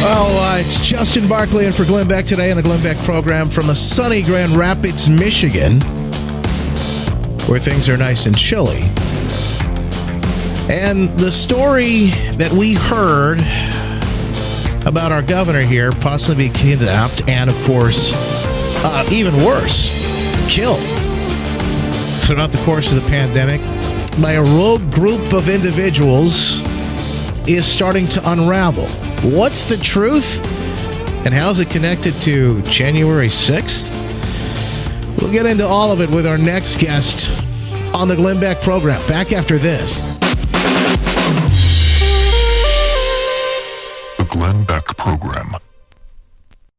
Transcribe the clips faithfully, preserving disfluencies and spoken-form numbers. Well, uh, it's Justin Barclay and for Glenn Beck today on the Glenn Beck program from a sunny Grand Rapids, Michigan, where things are nice and chilly. And the story that we heard about our governor here possibly being kidnapped and, of course, uh, even worse, killed throughout the course of the pandemic by a rogue group of individuals is starting to unravel. What's the truth? And how's it connected to January sixth? We'll get into all of it with our next guest on the Glenn Beck program. Back after this. The Glenn Beck program.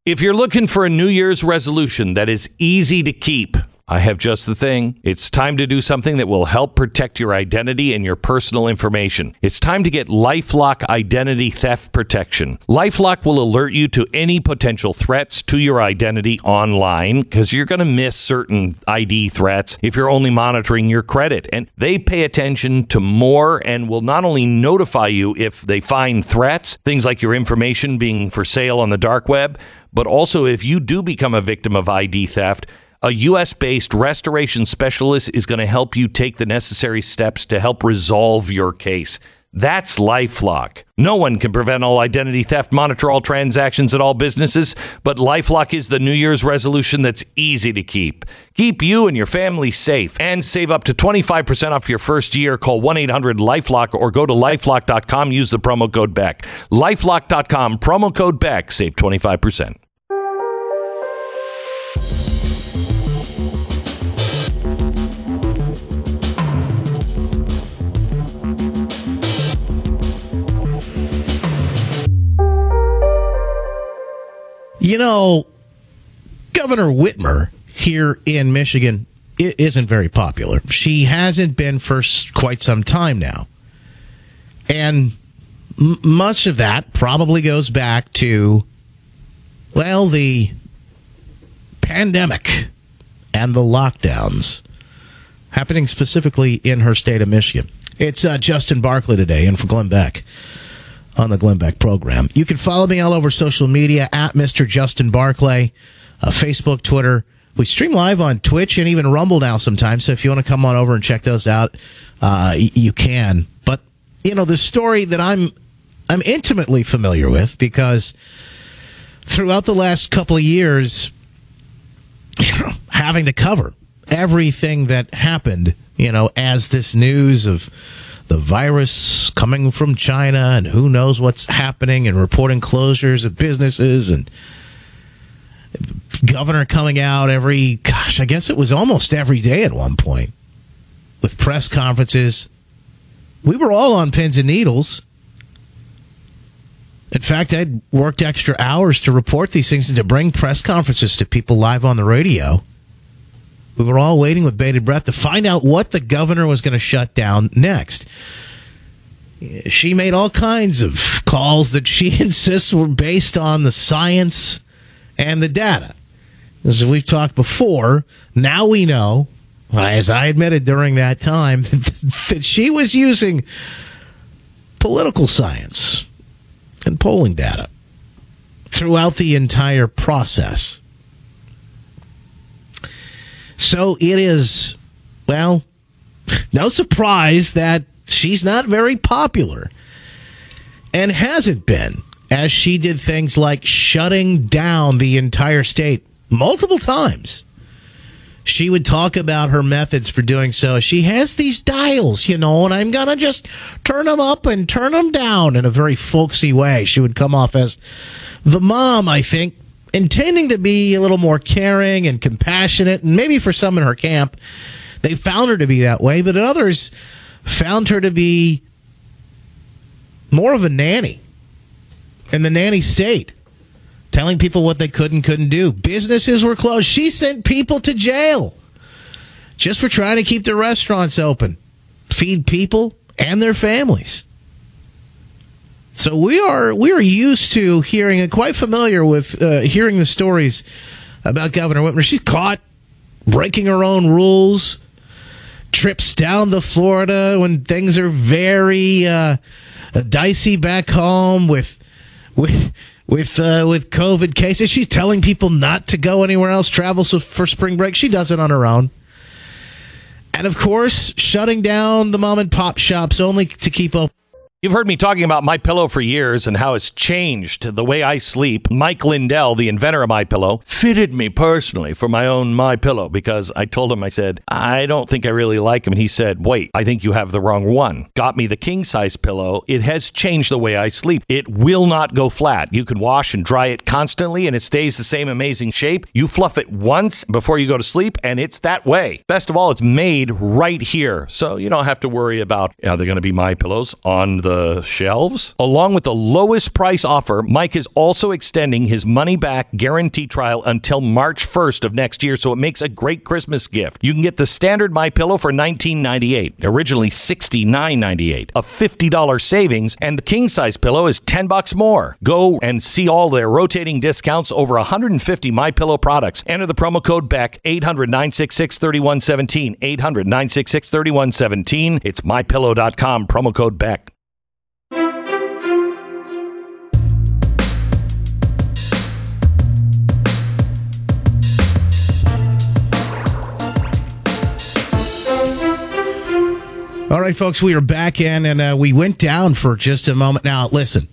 If you're looking for a New Year's resolution that is easy to keep, I have just the thing. It's time to do something that will help protect your identity and your personal information. It's time to get LifeLock Identity Theft Protection. LifeLock will alert you to any potential threats to your identity online because you're going to miss certain I D threats if you're only monitoring your credit. And they pay attention to more and will not only notify you if they find threats, things like your information being for sale on the dark web, but also if you do become a victim of I D theft, a U S based restoration specialist is going to help you take the necessary steps to help resolve your case. That's LifeLock. No one can prevent all identity theft, monitor all transactions at all businesses, but LifeLock is the New Year's resolution that's easy to keep. Keep you and your family safe and save up to twenty-five percent off your first year. Call one eight hundred LifeLock or go to LifeLock dot com. Use the promo code BECK. LifeLock dot com, promo code BECK. Save twenty-five percent. You know, Governor Whitmer here in Michigan isn't very popular. She hasn't been for quite some time now. And m- much of that probably goes back to, well, the pandemic and the lockdowns happening specifically in her state of Michigan. It's uh, Justin Barclay today and for Glenn Beck on the Glenn Beck program. You can follow me all over social media at Mister Justin Barclay, uh, Facebook, Twitter. We stream live on Twitch and even Rumble now sometimes, so if you want to come on over and check those out, uh, y- you can. But, you know, the story that I'm I'm intimately familiar with, because throughout the last couple of years, you know, having to cover everything that happened, you know, as this news of the virus coming from China and who knows what's happening and reporting closures of businesses and the governor coming out every, gosh, I guess it was almost every day at one point with press conferences. We were all on pins and needles. In fact, I'd worked extra hours to report these things and to bring press conferences to people live on the radio. We were all waiting with bated breath to find out what the governor was going to shut down next. She made all kinds of calls that she insists were based on the science and the data. As we've talked before, now we know, as I admitted during that time, that she was using political science and polling data throughout the entire process. So it is, well, no surprise that she's not very popular and hasn't been, as she did things like shutting down the entire state multiple times. She would talk about her methods for doing so. She has these dials, you know, and I'm going to just turn them up and turn them down in a very folksy way. She would come off as the mom, I think, intending to be a little more caring and compassionate, and maybe for some in her camp, they found her to be that way, but others found her to be more of a nanny in the nanny state, telling people what they could and couldn't do. Businesses were closed. She sent people to jail just for trying to keep their restaurants open, feed people and their families. So we are we are used to hearing and quite familiar with uh, hearing the stories about Governor Whitmer. She's caught breaking her own rules, trips down to Florida when things are very uh, dicey back home with with with uh, with COVID cases. She's telling people not to go anywhere else, travel for spring break. She does it on her own. And, of course, shutting down the mom and pop shops only to keep open. You've heard me talking about MyPillow for years and how it's changed the way I sleep. Mike Lindell, the inventor of MyPillow, fitted me personally for my own MyPillow because I told him, I said, I don't think I really like him. And he said, wait, I think you have the wrong one. Got me the king-size pillow. It has changed the way I sleep. It will not go flat. You can wash and dry it constantly and it stays the same amazing shape. You fluff it once before you go to sleep and it's that way. Best of all, it's made right here. So you don't have to worry about, are there going to be MyPillows on the shelves? Along with the lowest price offer, Mike is also extending his money back guarantee trial until March first of next year, so it makes a great Christmas gift. You can get the standard MyPillow for nineteen ninety-eight dollars, originally sixty-nine ninety-eight dollars, a fifty dollars savings, and the king-size pillow is ten bucks more. Go and see all their rotating discounts, over one hundred fifty MyPillow products. Enter the promo code BECK, eight hundred, nine six six, three one one seven, eight hundred, nine six six, three one one seven. It's my pillow dot com, promo code BECK. All right, folks, we are back in, and uh, we went down for just a moment. Now, listen,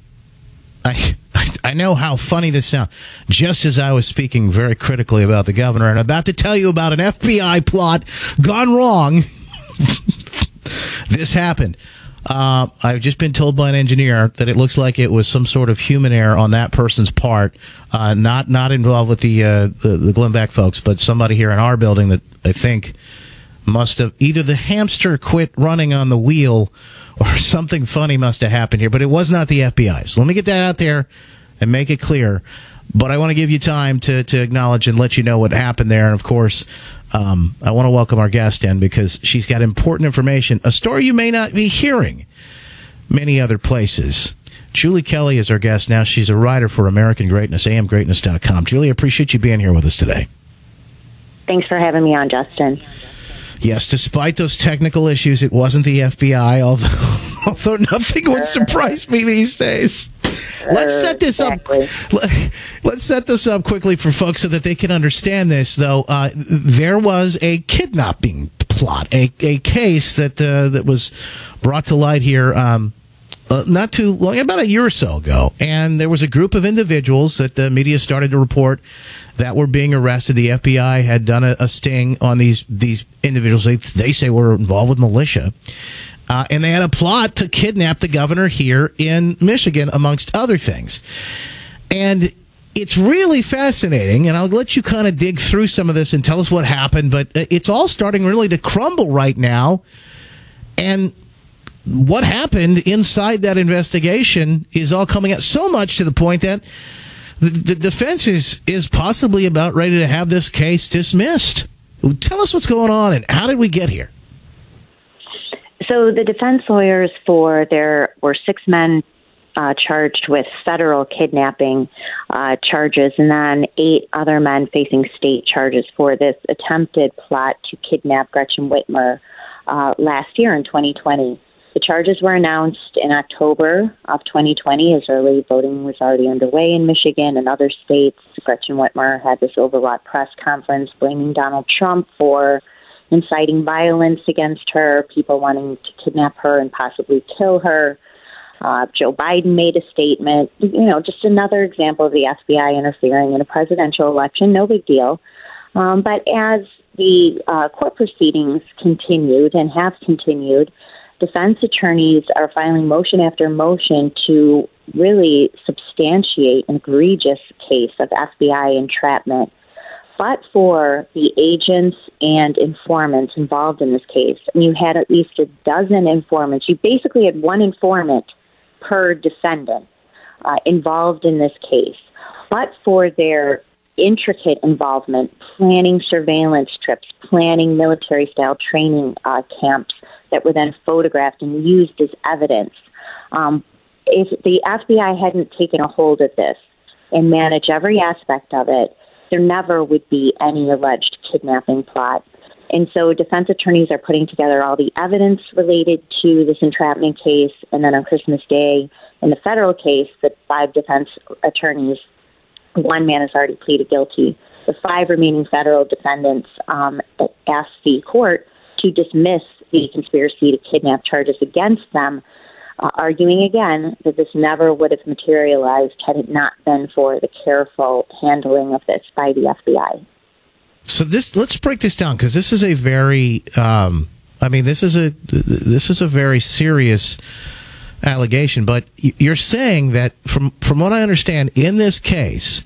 I, I I know how funny this sounds. Just as I was speaking very critically about the governor, and about to tell you about an F B I plot gone wrong, this happened. Uh, I've just been told by an engineer that it looks like it was some sort of human error on that person's part, uh, not not involved with the, uh, the, the Glenn Beck folks, but somebody here in our building that I think must have either the hamster quit running on the wheel or something funny must have happened here, but it was not the F B I. So let me get that out there and make it clear. But I want to give you time to, to acknowledge and let you know what happened there. And, of course, um, I want to welcome our guest in because she's got important information, a story you may not be hearing many other places. Julie Kelly is our guest now. She's a writer for American Greatness, a m greatness dot com. Julie, I appreciate you being here with us today. Thanks for having me on, Justin. Yes, despite those technical issues, it wasn't the F B I, although although nothing would surprise me these days. Let's set this exactly. up. Let's set this up quickly for folks so that they can understand this, though. Uh, there was a kidnapping plot, a, a case that uh, that was brought to light here um, uh, not too long, about a year or so ago. And there was a group of individuals that the media started to report that were being arrested. The F B I had done a, a sting on these these individuals they, they say were involved with militia. Uh, and they had a plot to kidnap the governor here in Michigan, amongst other things. And it's really fascinating, and I'll let you kind of dig through some of this and tell us what happened, but it's all starting really to crumble right now. And what happened inside that investigation is all coming out, so much to the point that the, the defense is, is possibly about ready to have this case dismissed. Tell us what's going on and how did we get here? So the defense lawyers for there were six men uh, charged with federal kidnapping uh, charges, and then eight other men facing state charges for this attempted plot to kidnap Gretchen Whitmer uh, last year in twenty twenty. The charges were announced in October of twenty twenty as early voting was already underway in Michigan and other states. Gretchen Whitmer had this overwrought press conference blaming Donald Trump for inciting violence against her, people wanting to kidnap her and possibly kill her. Uh, Joe Biden made a statement, you know, just another example of the F B I interfering in a presidential election, no big deal. Um, but as the uh, court proceedings continued and have continued, defense attorneys are filing motion after motion to really substantiate an egregious case of F B I entrapment. But for the agents and informants involved in this case, and you had at least a dozen informants, you basically had one informant per defendant uh, involved in this case. But for their intricate involvement, planning surveillance trips, planning military-style training uh, camps that were then photographed and used as evidence, um, if the F B I hadn't taken a hold of this and managed every aspect of it, there never would be any alleged kidnapping plot. And so defense attorneys are putting together all the evidence related to this entrapment case. And then on Christmas Day, in the federal case, the five defense attorneys, one man has already pleaded guilty. The five remaining federal defendants um, asked the court to dismiss the conspiracy to kidnap charges against them, uh, arguing again that this never would have materialized had it not been for the careful handling of this by the F B I. So this, let's break this down, because this is a very, um, I mean, this is a this is a very serious allegation. But you're saying that, from from what I understand, in this case,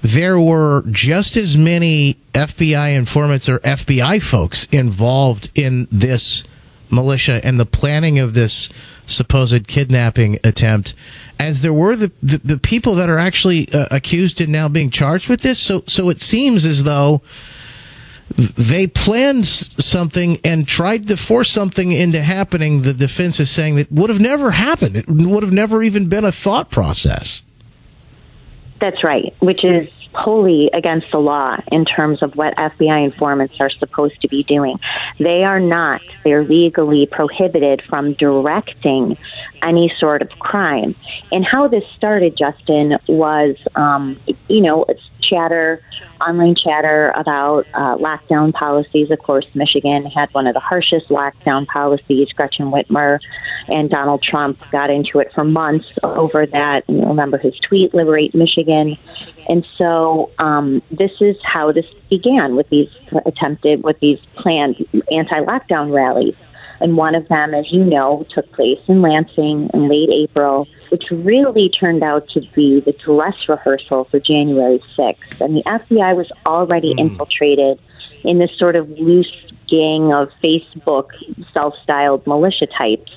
there were just as many F B I informants or F B I folks involved in this militia and the planning of this supposed kidnapping attempt as there were the the, the people that are actually uh, accused and now being charged with this. So, so it seems as though they planned something and tried to force something into happening. The defense is saying that would have never happened. It would have never even been a thought process. That's right, which is wholly against the law in terms of what F B I informants are supposed to be doing. They are not. They're legally prohibited from directing any sort of crime. And how this started, Justin, was, um, you know, it's chatter, online chatter about uh, lockdown policies. Of course, Michigan had one of the harshest lockdown policies. Gretchen Whitmer and Donald Trump got into it for months over that. And you'll remember his tweet, "Liberate Michigan." And so um, this is how this began, with these attempted, with these planned anti-lockdown rallies. And one of them, as you know, took place in Lansing in late April, which really turned out to be the dress rehearsal for January sixth. And the F B I was already mm. infiltrated in this sort of loose gang of Facebook self-styled militia types.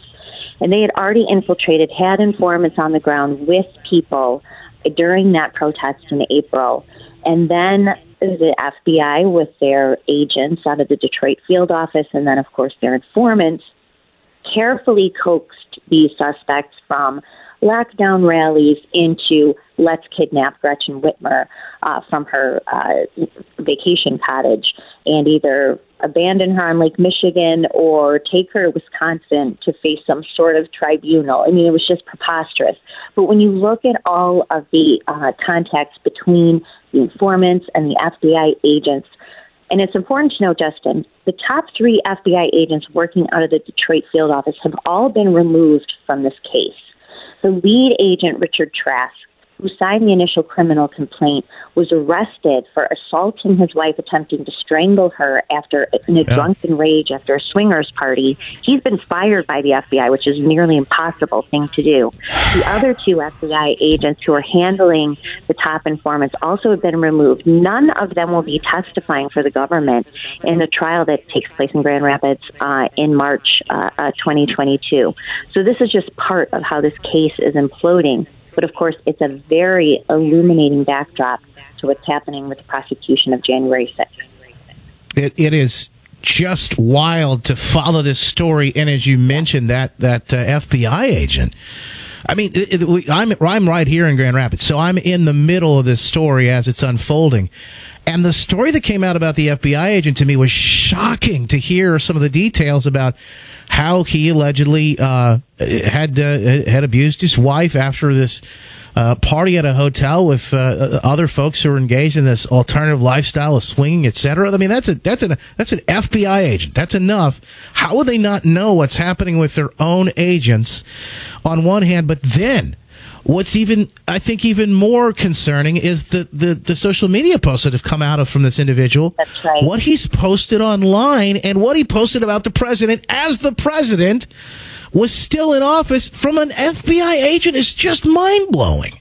And they had already infiltrated, had informants on the ground with people during that protest in April. And then the F B I, with their agents out of the Detroit field office, and then, of course, their informants, carefully coaxed these suspects from lockdown rallies into "let's kidnap Gretchen Whitmer uh, from her uh, vacation cottage and either abandon her on Lake Michigan or take her to Wisconsin to face some sort of tribunal." I mean, it was just preposterous. But when you look at all of the uh, contacts between the informants and the F B I agents, and it's important to know, Justin, the top three F B I agents working out of the Detroit field office have all been removed from this case. The lead agent, Richard Trask, who signed the initial criminal complaint, was arrested for assaulting his wife, attempting to strangle her after in a yeah. drunken rage after a swingers party. He's been fired by the F B I, which is a nearly impossible thing to do. The other two F B I agents who are handling the top informants also have been removed. None of them will be testifying for the government in the trial that takes place in Grand Rapids uh, in March uh, uh, twenty twenty-two. So this is just part of how this case is imploding. But, of course, it's a very illuminating backdrop to what's happening with the prosecution of January sixth. It, it is just wild to follow this story. And as you mentioned, that, that uh, F B I agent, I mean, it, it, we, I'm, I'm right here in Grand Rapids, so I'm in the middle of this story as it's unfolding. And the story that came out about the F B I agent to me was shocking, to hear some of the details about how he allegedly uh, had uh, had abused his wife after this uh, party at a hotel with uh, other folks who were engaged in this alternative lifestyle of swinging, et cetera. I mean, that's a that's an that's an F B I agent. That's enough. How would they not know what's happening with their own agents on one hand, but then what's even, I think, even more concerning is the, the, the social media posts that have come out of from this individual. That's right. What he's posted online and what he posted about the president as the president was still in office from an F B I agent is just mind-blowing.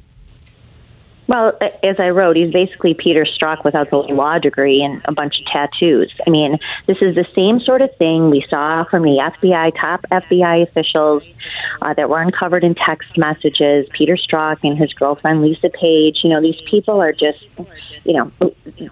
Well, as I wrote, he's basically Peter Strzok without the law degree and a bunch of tattoos. I mean, this is the same sort of thing we saw from the F B I, top F B I officials uh, that were uncovered in text messages. Peter Strzok and his girlfriend, Lisa Page. You know, these people are just, you know,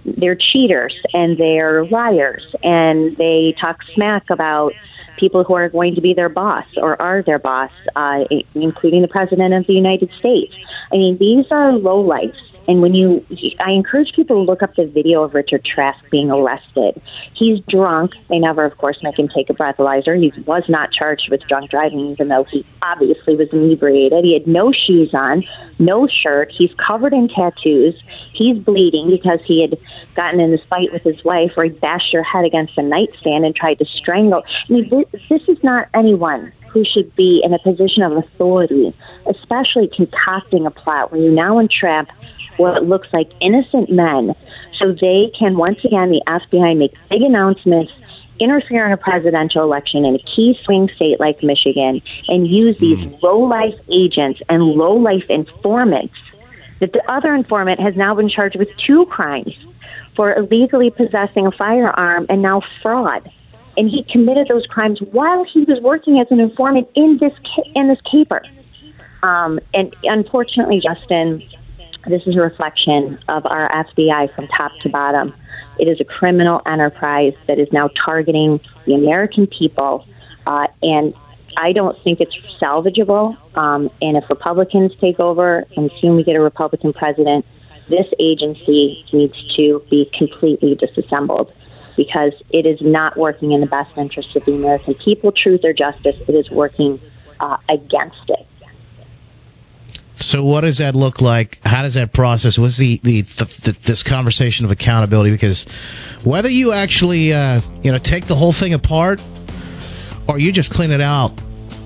they're cheaters and they're liars, and they talk smack about people who are going to be their boss or are their boss, uh, including the President of the United States. I mean, these are lowlifes, And when you, I encourage people to look up the video of Richard Trask being arrested. He's drunk. They never, of course, make him take a breathalyzer. He was not charged with drunk driving, even though he obviously was inebriated. He had no shoes on, no shirt. He's covered in tattoos. He's bleeding because he had gotten in this fight with his wife where he bashed her head against a nightstand and tried to strangle. I mean, this, this is not anyone who should be in a position of authority, especially concocting a plot where you now entrap what looks like innocent men so they can, once again, the F B I make big announcements, interfere in a presidential election in a key swing state like Michigan, and use these mm. low-life agents and low-life informants that the other informant has now been charged with two crimes for illegally possessing a firearm and now fraud. And he committed those crimes while he was working as an informant in this in this caper. Um, and unfortunately, Justin, this is a reflection of our F B I from top to bottom. It is a criminal enterprise that is now targeting the American people. Uh, and I don't think it's salvageable. Um, and if Republicans take over and soon we get a Republican president, this agency needs to be completely disassembled, because it is not working in the best interest of the American people, truth or justice. It is working uh, against it. So what does that look like? How does that process? What's the, the, the, the this conversation of accountability? Because whether you actually uh, you know take the whole thing apart or you just clean it out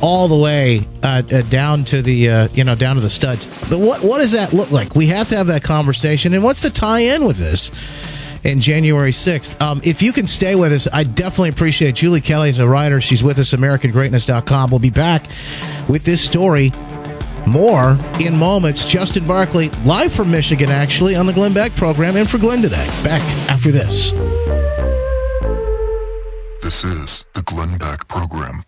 all the way uh, uh, down to the uh, you know down to the studs, but what what does that look like? We have to have that conversation. And what's the tie-in with this? And January sixth. Um, if you can stay with us, I definitely appreciate it. Julie Kelly is a writer. She's with us, American Greatness dot com. We'll be back with this story more in moments. Justin Barclay, live from Michigan, actually, on the Glenn Beck program, and for Glenn today. Back after this. This is the Glenn Beck program.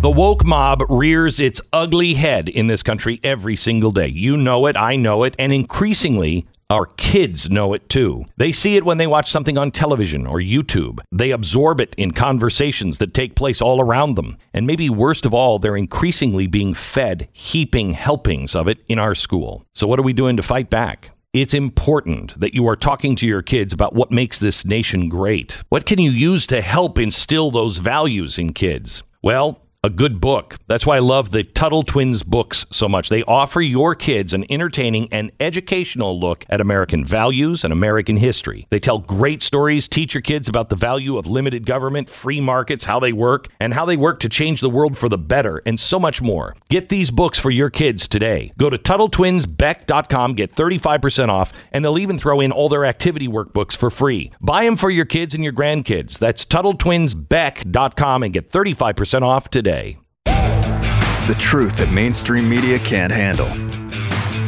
The woke mob rears its ugly head in this country every single day. You know it, I know it, and increasingly, our kids know it, too. They see it when they watch something on television or YouTube. They absorb it in conversations that take place all around them. And maybe worst of all, they're increasingly being fed heaping helpings of it in our school. So what are we doing to fight back? It's important that you are talking to your kids about what makes this nation great. What can you use to help instill those values in kids? Well, a good book. That's why I love the Tuttle Twins books so much. They offer your kids an entertaining and educational look at American values and American history. They tell great stories, teach your kids about the value of limited government, free markets, how they work, and how they work to change the world for the better, and so much more. Get these books for your kids today. Go to Tuttle Twins Beck dot com, get thirty-five percent off, and they'll even throw in all their activity workbooks for free. Buy them for your kids and your grandkids. That's Tuttle Twins Beck dot com and get thirty-five percent off today. The truth that mainstream media can't handle.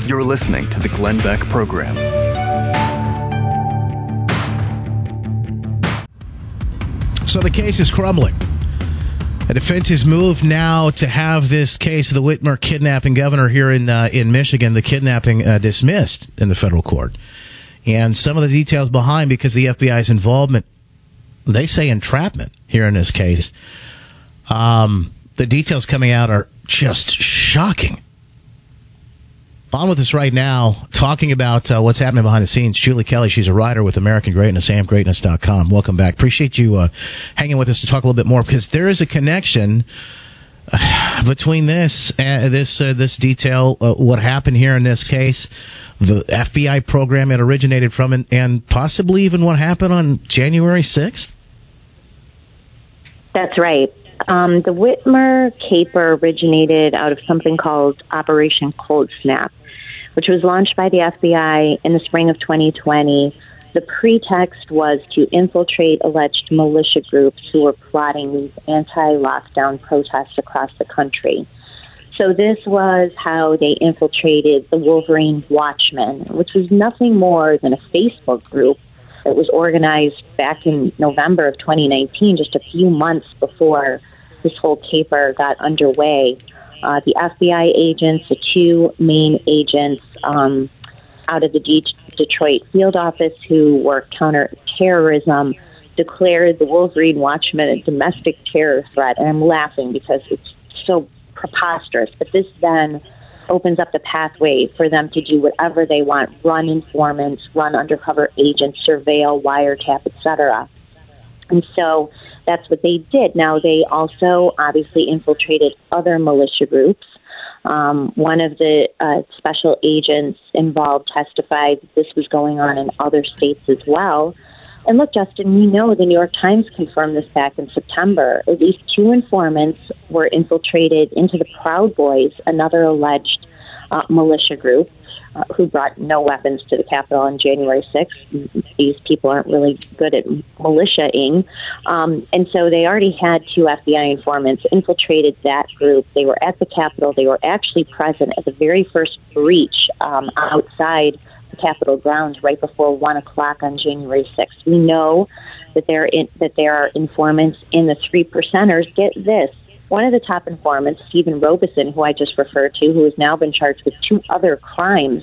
You're listening to the Glenn Beck program. So the case is crumbling. The defense has moved now to have this case of the Whitmer kidnapping governor here in uh, in Michigan, the kidnapping uh, dismissed in the federal court. And some of the details behind, because the F B I's involvement, they say entrapment here in this case. Um, the details coming out are just shocking. On with us right now, talking about uh, what's happening behind the scenes. Julie Kelly, she's a writer with American Greatness, am greatness dot com. Welcome back. Appreciate you uh, hanging with us to talk a little bit more, because there is a connection uh, between this, uh, this, uh, this detail, uh, what happened here in this case, the F B I program it originated from, and, and possibly even what happened on January sixth. That's right. Um, the Whitmer caper originated out of something called Operation Cold Snap, which was launched by the F B I in the spring of twenty twenty. The pretext was to infiltrate alleged militia groups who were plotting these anti-lockdown protests across the country. So this was how they infiltrated the Wolverine Watchmen, which was nothing more than a Facebook group that was organized back in November of twenty nineteen, just a few months before this whole caper got underway. Uh, the F B I agents, the two main agents um, out of the D- Detroit field office who work counterterrorism, declared the Wolverine Watchmen a domestic terror threat. And I'm laughing because it's so preposterous. But this then opens up the pathway for them to do whatever they want, run informants, run undercover agents, surveil, wiretap, et cetera. And so that's what they did. Now, they also obviously infiltrated other militia groups. Um, one of the uh, special agents involved testified that this was going on in other states as well. And look, Justin, we know the New York Times confirmed this back in September. At least two informants were infiltrated into the Proud Boys, another alleged uh, militia group, uh, who brought no weapons to the Capitol on January sixth. These people aren't really good at militia-ing. Um, and so they already had two F B I informants infiltrated that group. They were at the Capitol. They were actually present at the very first breach um, outside Capitol grounds right before one o'clock on January sixth. We know that there in, that there are informants in the Three Percenters. Get this. One of the top informants, Stephen Robeson, who I just referred to, who has now been charged with two other crimes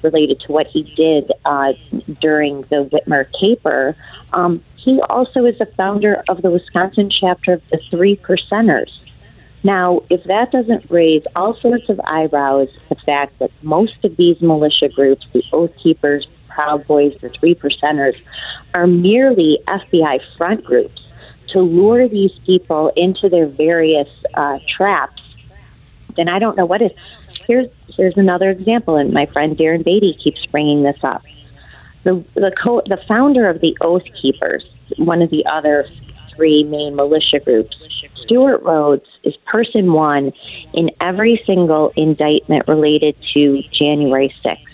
related to what he did uh, during the Whitmer caper, um, he also is the founder of the Wisconsin chapter of the Three Percenters. Now, if that doesn't raise all sorts of eyebrows, the fact that most of these militia groups, the Oath Keepers, the Proud Boys, the Three Percenters, are merely F B I front groups to lure these people into their various uh, traps, then I don't know what is. Here's, here's another example, and my friend Darren Beatty keeps bringing this up. The, the, co- the founder of the Oath Keepers, one of the other three main militia groups, Stuart Rhodes, is person one in every single indictment related to January sixth.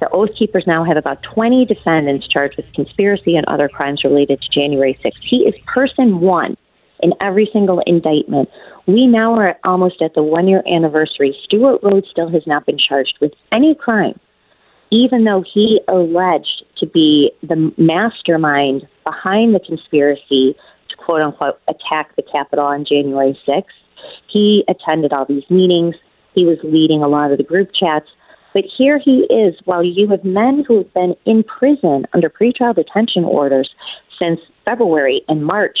The Oath Keepers now have about twenty defendants charged with conspiracy and other crimes related to January sixth. He is person one in every single indictment. We now are almost at the one-year anniversary. Stuart Rhodes still has not been charged with any crime, even though he alleged to be the mastermind behind the conspiracy to, quote-unquote, attack the Capitol on January sixth. He attended all these meetings. He was leading a lot of the group chats. But here he is, while you have men who have been in prison under pretrial detention orders since February and March,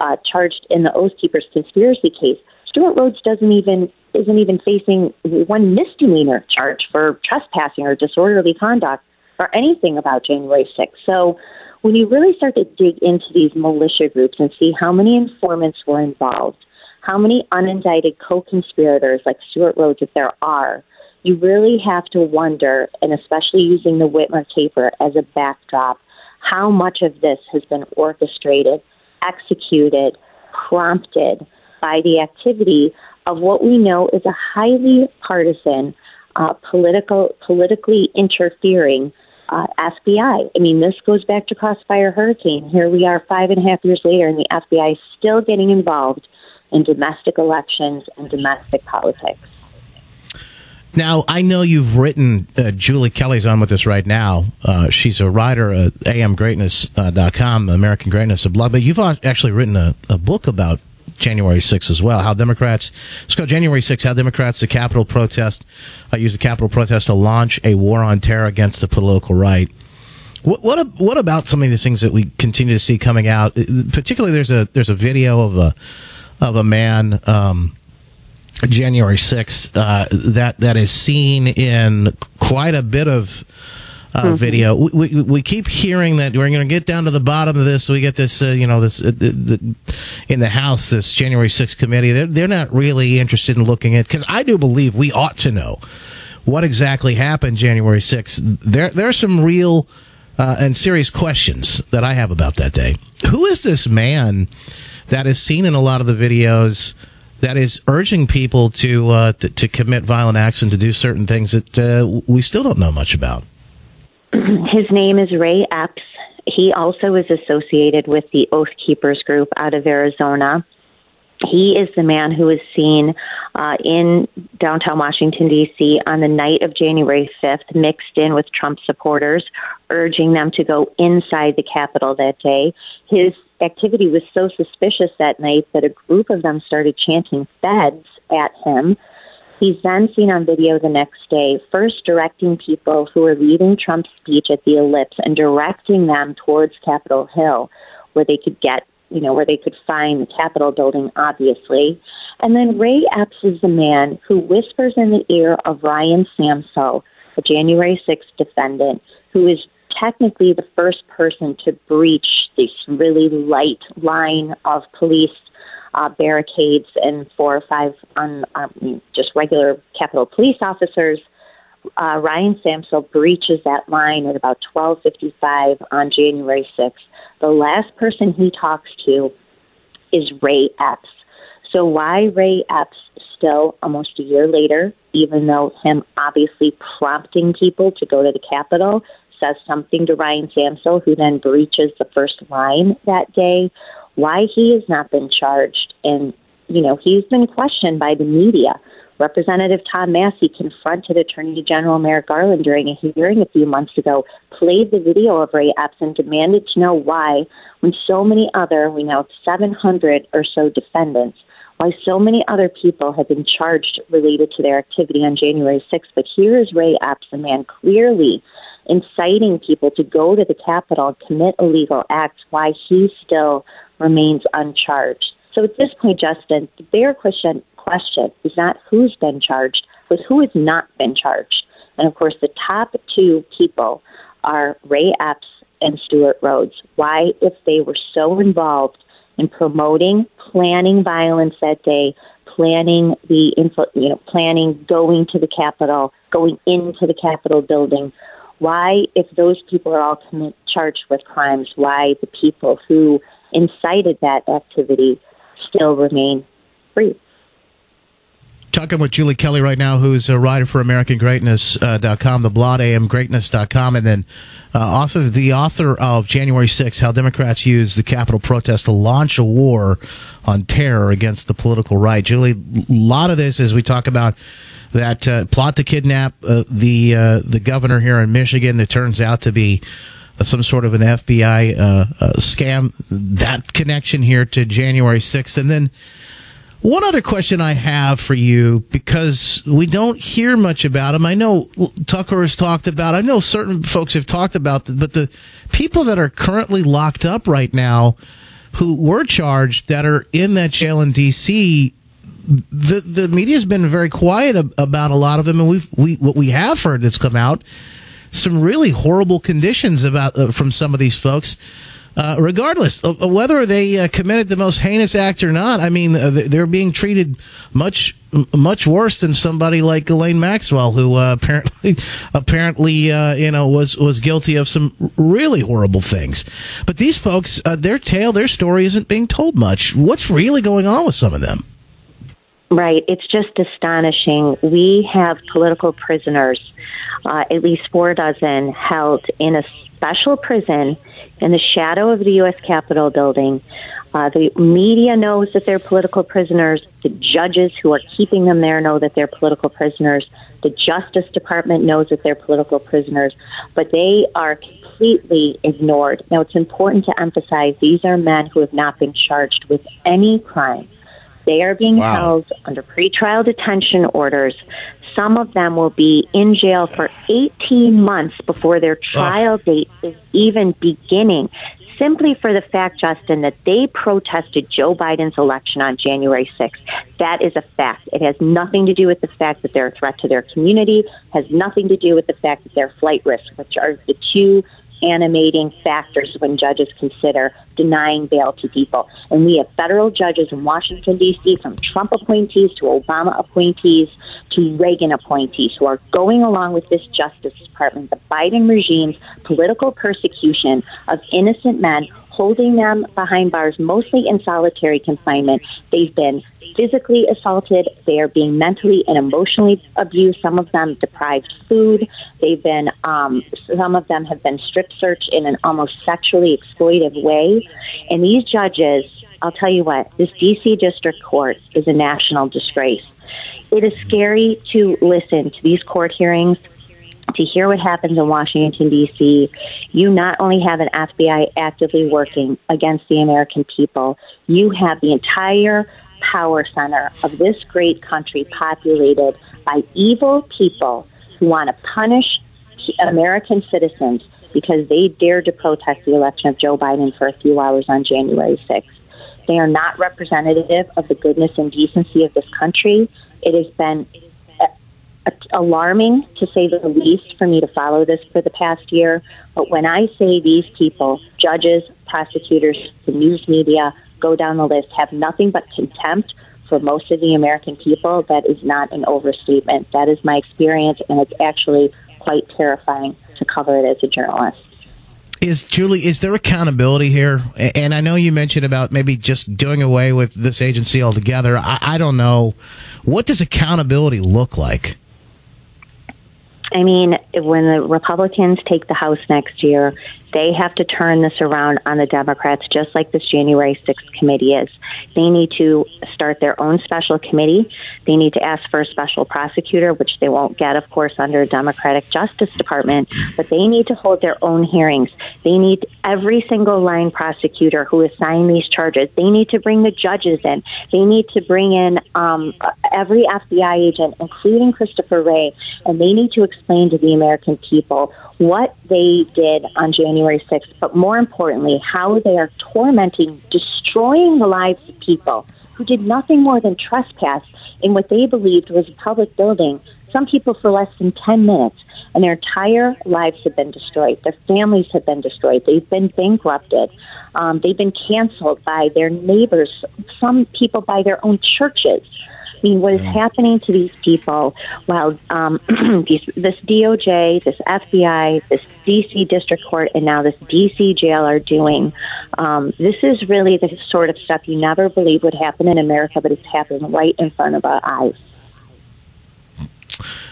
uh, charged in the Oath Keepers conspiracy case. Stuart Rhodes doesn't even isn't even facing one misdemeanor charge for trespassing or disorderly conduct or anything about January sixth. So when you really start to dig into these militia groups and see how many informants were involved, how many unindicted co-conspirators like Stuart Rhodes, if there are, you really have to wonder, and especially using the Whitmer caper as a backdrop, how much of this has been orchestrated, executed, prompted by the activity of what we know is a highly partisan, uh, political, politically interfering uh, F B I. I mean, this goes back to Crossfire Hurricane. Here we are five and a half years later, and the F B I is still getting involved in domestic elections and domestic politics. Now, I know you've written, uh, Julie Kelly's on with us right now. Uh, she's a writer at A M greatness dot com, American Greatness, a blog. But you've actually written a, a book about January sixth as well, how Democrats, let's go January sixth, how Democrats, the Capitol protest, uh, use the Capitol protest to launch a war on terror against the political right. What, what what about some of these things that we continue to see coming out? Particularly, there's a there's a video of a of a man um, January sixth uh, that that is seen in quite a bit of uh, mm-hmm. video. We, we we keep hearing that we're going to get down to the bottom of this. So we get this, uh, you know, this uh, the, the, in the House, this January sixth committee. They're they're not really interested in looking at, because I do believe we ought to know what exactly happened January sixth. There there are some real uh, and serious questions that I have about that day. Who is this man that is seen in a lot of the videos that is urging people to uh, to, to commit violent acts and to do certain things that uh, we still don't know much about? His name is Ray Epps. He also is associated with the Oath Keepers group out of Arizona. He is the man who was seen uh, in downtown Washington, D C on the night of January fifth, mixed in with Trump supporters, urging them to go inside the Capitol that day. His activity was so suspicious that night that a group of them started chanting "feds" at him. He's then seen on video the next day, first directing people who are leaving Trump's speech at the Ellipse and directing them towards Capitol Hill, where they could get you know, where they could find the Capitol building, obviously. And then Ray Epps is the man who whispers in the ear of Ryan Samsel, a January sixth defendant, who is technically the first person to breach this really light line of police uh, barricades and four or five un, um, just regular Capitol police officers. Uh, Ryan Samsel breaches that line at about twelve fifty-five on January sixth. The last person he talks to is Ray Epps. So why Ray Epps still almost a year later, even though him obviously prompting people to go to the Capitol, says something to Ryan Samsel, who then breaches the first line that day, why he has not been charged. And, you know, he's been questioned by the media. Representative Tom Massey confronted Attorney General Merrick Garland during a hearing a few months ago, played the video of Ray Epps and demanded to know why, when so many other, we know seven hundred or so defendants, why so many other people have been charged related to their activity on January sixth. But here is Ray Epps, a man clearly inciting people to go to the Capitol and commit illegal acts, why he still remains uncharged. So at this point, Justin, the bigger question question is not who's been charged, but who has not been charged. And, of course, the top two people are Ray Epps and Stuart Rhodes. Why, if they were so involved in promoting, planning violence that day, planning the, info, you know, planning going to the Capitol, going into the Capitol building, why, if those people are all commit, charged with crimes, why the people who incited that activity still remain free? Talking with Julie Kelly right now, who's a writer for American Greatness dot com, uh, the blog A M Greatness dot com, and then uh, also the author of January sixth, How Democrats Used the Capitol Protest to Launch a War on Terror Against the Political Right. Julie, a lot of this, as we talk about that uh, plot to kidnap uh, the uh, the governor here in Michigan that turns out to be some sort of an F B I uh, uh, scam, that connection here to January sixth, and then one other question I have for you, because we don't hear much about him. I know Tucker has talked about, I know certain folks have talked about, but the people that are currently locked up right now who were charged that are in that jail in D C, the the media's been very quiet about a lot of them. And we've, we what we have heard that's come out, some really horrible conditions about uh, from some of these folks. Uh, regardless of whether they uh, committed the most heinous act or not, I mean, they're being treated much, much worse than somebody like Elaine Maxwell, who uh, apparently, apparently, uh, you know, was was guilty of some really horrible things. But these folks, uh, their tale, their story isn't being told much. What's really going on with some of them? Right. It's just astonishing. We have political prisoners, uh, at least four dozen, held in a special prison in the shadow of the U S Capitol building. Uh, the media knows that they're political prisoners. The judges who are keeping them there know that they're political prisoners. The Justice Department knows that they're political prisoners, but they are completely ignored. Now, it's important to emphasize these are men who have not been charged with any crime. They are being wow. held under pretrial detention orders. Some of them will be in jail for eighteen months before their trial Ugh. date is even beginning, simply for the fact, Justin, that they protested Joe Biden's election on January sixth. That is a fact. It has nothing to do with the fact that they're a threat to their community, has nothing to do with the fact that they're flight risks, which are the two animating factors when judges consider denying bail to people. And we have federal judges in Washington, D C, from Trump appointees to Obama appointees to Reagan appointees, who are going along with this Justice Department, the Biden regime's political persecution of innocent men, holding them behind bars, mostly in solitary confinement. They've been physically assaulted. They are being mentally and emotionally abused. Some of them deprived food. They've been, um, some of them have been strip searched in an almost sexually exploitive way. And these judges, I'll tell you what, this D C District Court is a national disgrace. It is scary to listen to these court hearings, to hear what happens in Washington, D C. You not only have an F B I actively working against the American people, you have the entire power center of this great country populated by evil people who want to punish American citizens because they dared to protest the election of Joe Biden for a few hours on January sixth. They are not representative of the goodness and decency of this country. It has been alarming, to say the least, for me to follow this for the past year. But when I say these people, judges, prosecutors, the news media, go down the list, have nothing but contempt for most of the American people, that is not an overstatement. That is my experience, and it's actually quite terrifying to cover it as a journalist. Is Julie, is there accountability here? And I know you mentioned about maybe just doing away with this agency altogether. I, I don't know. What does accountability look like? I mean, when the Republicans take the House next year, they have to turn this around on the Democrats, just like this January sixth committee is. They need to start their own special committee. They need to ask for a special prosecutor, which they won't get, of course, under a Democratic Justice Department. But they need to hold their own hearings. They need every single line prosecutor who is signing these charges. They need to bring the judges in. They need to bring in um, every F B I agent, including Christopher Wray, and they need to explain to the American people what they did on January sixth, but more importantly, how they are tormenting, destroying the lives of people who did nothing more than trespass in what they believed was a public building, some people for less than ten minutes, and their entire lives have been destroyed. Their families have been destroyed. They've been bankrupted. Um, they've been canceled by their neighbors, some people by their own churches. I mean, what is happening to these people? Well, um, these, this D O J, this F B I, this D C District Court, and now this D C jail are doing. Um, this is really the sort of stuff you never believe would happen in America, but it's happening right in front of our eyes.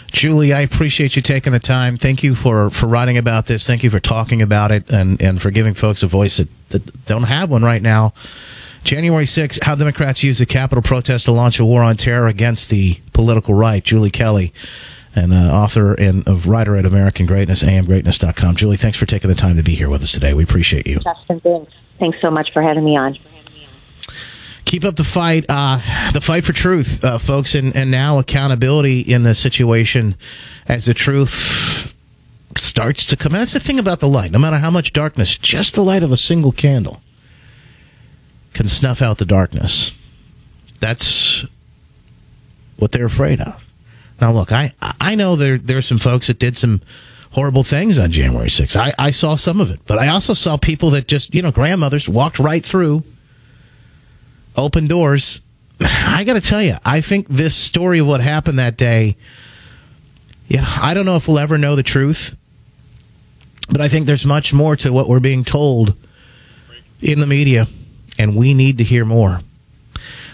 Julie, I appreciate you taking the time. Thank you for, for writing about this. Thank you for talking about it and, and for giving folks a voice that, that don't have one right now. January sixth, how Democrats use the Capitol protest to launch a war on terror against the political right. Julie Kelly, an uh, author and a writer at American Greatness, a m greatness dot com. Julie, thanks for taking the time to be here with us today. We appreciate you. Justin, thanks. Thanks so much for having me on. Keep up the fight, uh, the fight for truth, uh, folks, and, and now accountability in this situation as the truth starts to come out. That's the thing about the light. No matter how much darkness, just the light of a single candle can snuff out the darkness. That's what they're afraid of. Now, look, I, I know there, there are some folks that did some horrible things on January sixth. I, I saw some of it, but I also saw people that just, you know, grandmothers walked right through, open doors. I got to tell you, I think this story of what happened that day, yeah, I don't know if we'll ever know the truth, but I think there's much more to what we're being told in the media. And we need to hear more.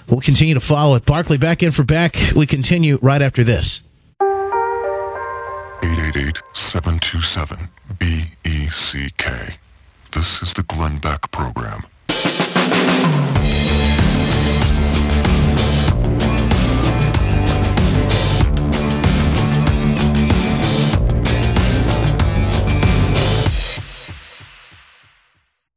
We'll continue to follow it. Barclay back in for Beck. We continue right after this. eight eight eight, seven two seven, B E C K. This is the Glenn Beck Program.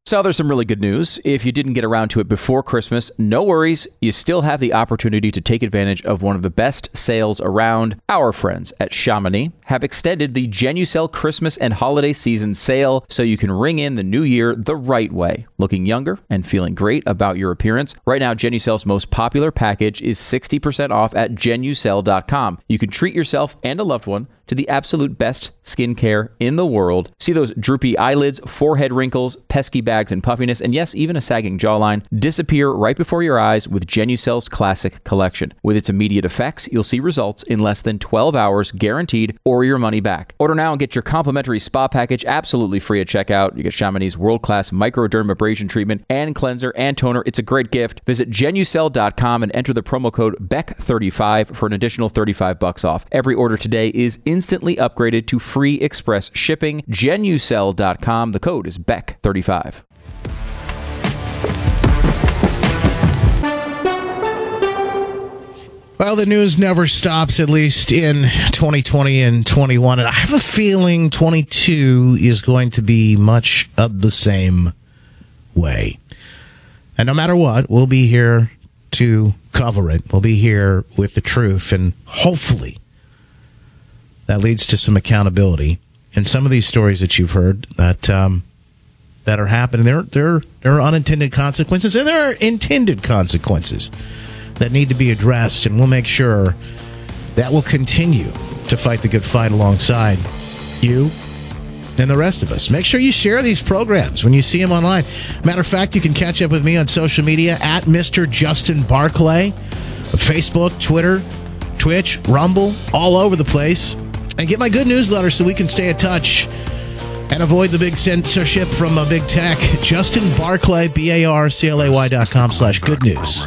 So there's some really good news. If you didn't get around to it before Christmas, no worries. You still have the opportunity to take advantage of one of the best sales around. Our friends at Chamonix have extended the GenuCell Christmas and holiday season sale so you can ring in the new year the right way, looking younger and feeling great about your appearance. Right now, GenuCell's most popular package is sixty percent off at Genu Cell dot com. You can treat yourself and a loved one to the absolute best skincare in the world. See those droopy eyelids, forehead wrinkles, pesky bags and puffiness, and yes, even a sagging jawline disappear right before your eyes with GenuCell's Classic Collection. With its immediate effects, you'll see results in less than twelve hours guaranteed, or your money back. Order now and get your complimentary spa package absolutely free at checkout. You get Chamonix's world-class microdermabrasion treatment and cleanser and toner. It's a great gift. Visit Genu Cell dot com and enter the promo code Beck thirty-five for an additional thirty-five bucks off. Every order today is instantly upgraded to free express shipping. Genu Cell dot com. The code is Beck thirty-five. Well, the news never stops, at least in twenty twenty and twenty-one, and I have a feeling twenty-two is going to be much of the same way. And no matter what, we'll be here to cover it. We'll be here with the truth, and hopefully that leads to some accountability. And some of these stories that you've heard that um, that are happening. There, there, there are unintended consequences, and there are intended consequences that need to be addressed, and we'll make sure that will continue to fight the good fight alongside you and the rest of us. Make sure you share these programs when you see them online. Matter of fact, you can catch up with me on social media at Mister Justin Barclay, Facebook, Twitter, Twitch, Rumble, all over the place. And get my good newsletter so we can stay in touch and avoid the big censorship from uh, big tech. Justin Barclay, B A R C L A Y dot com slash good news.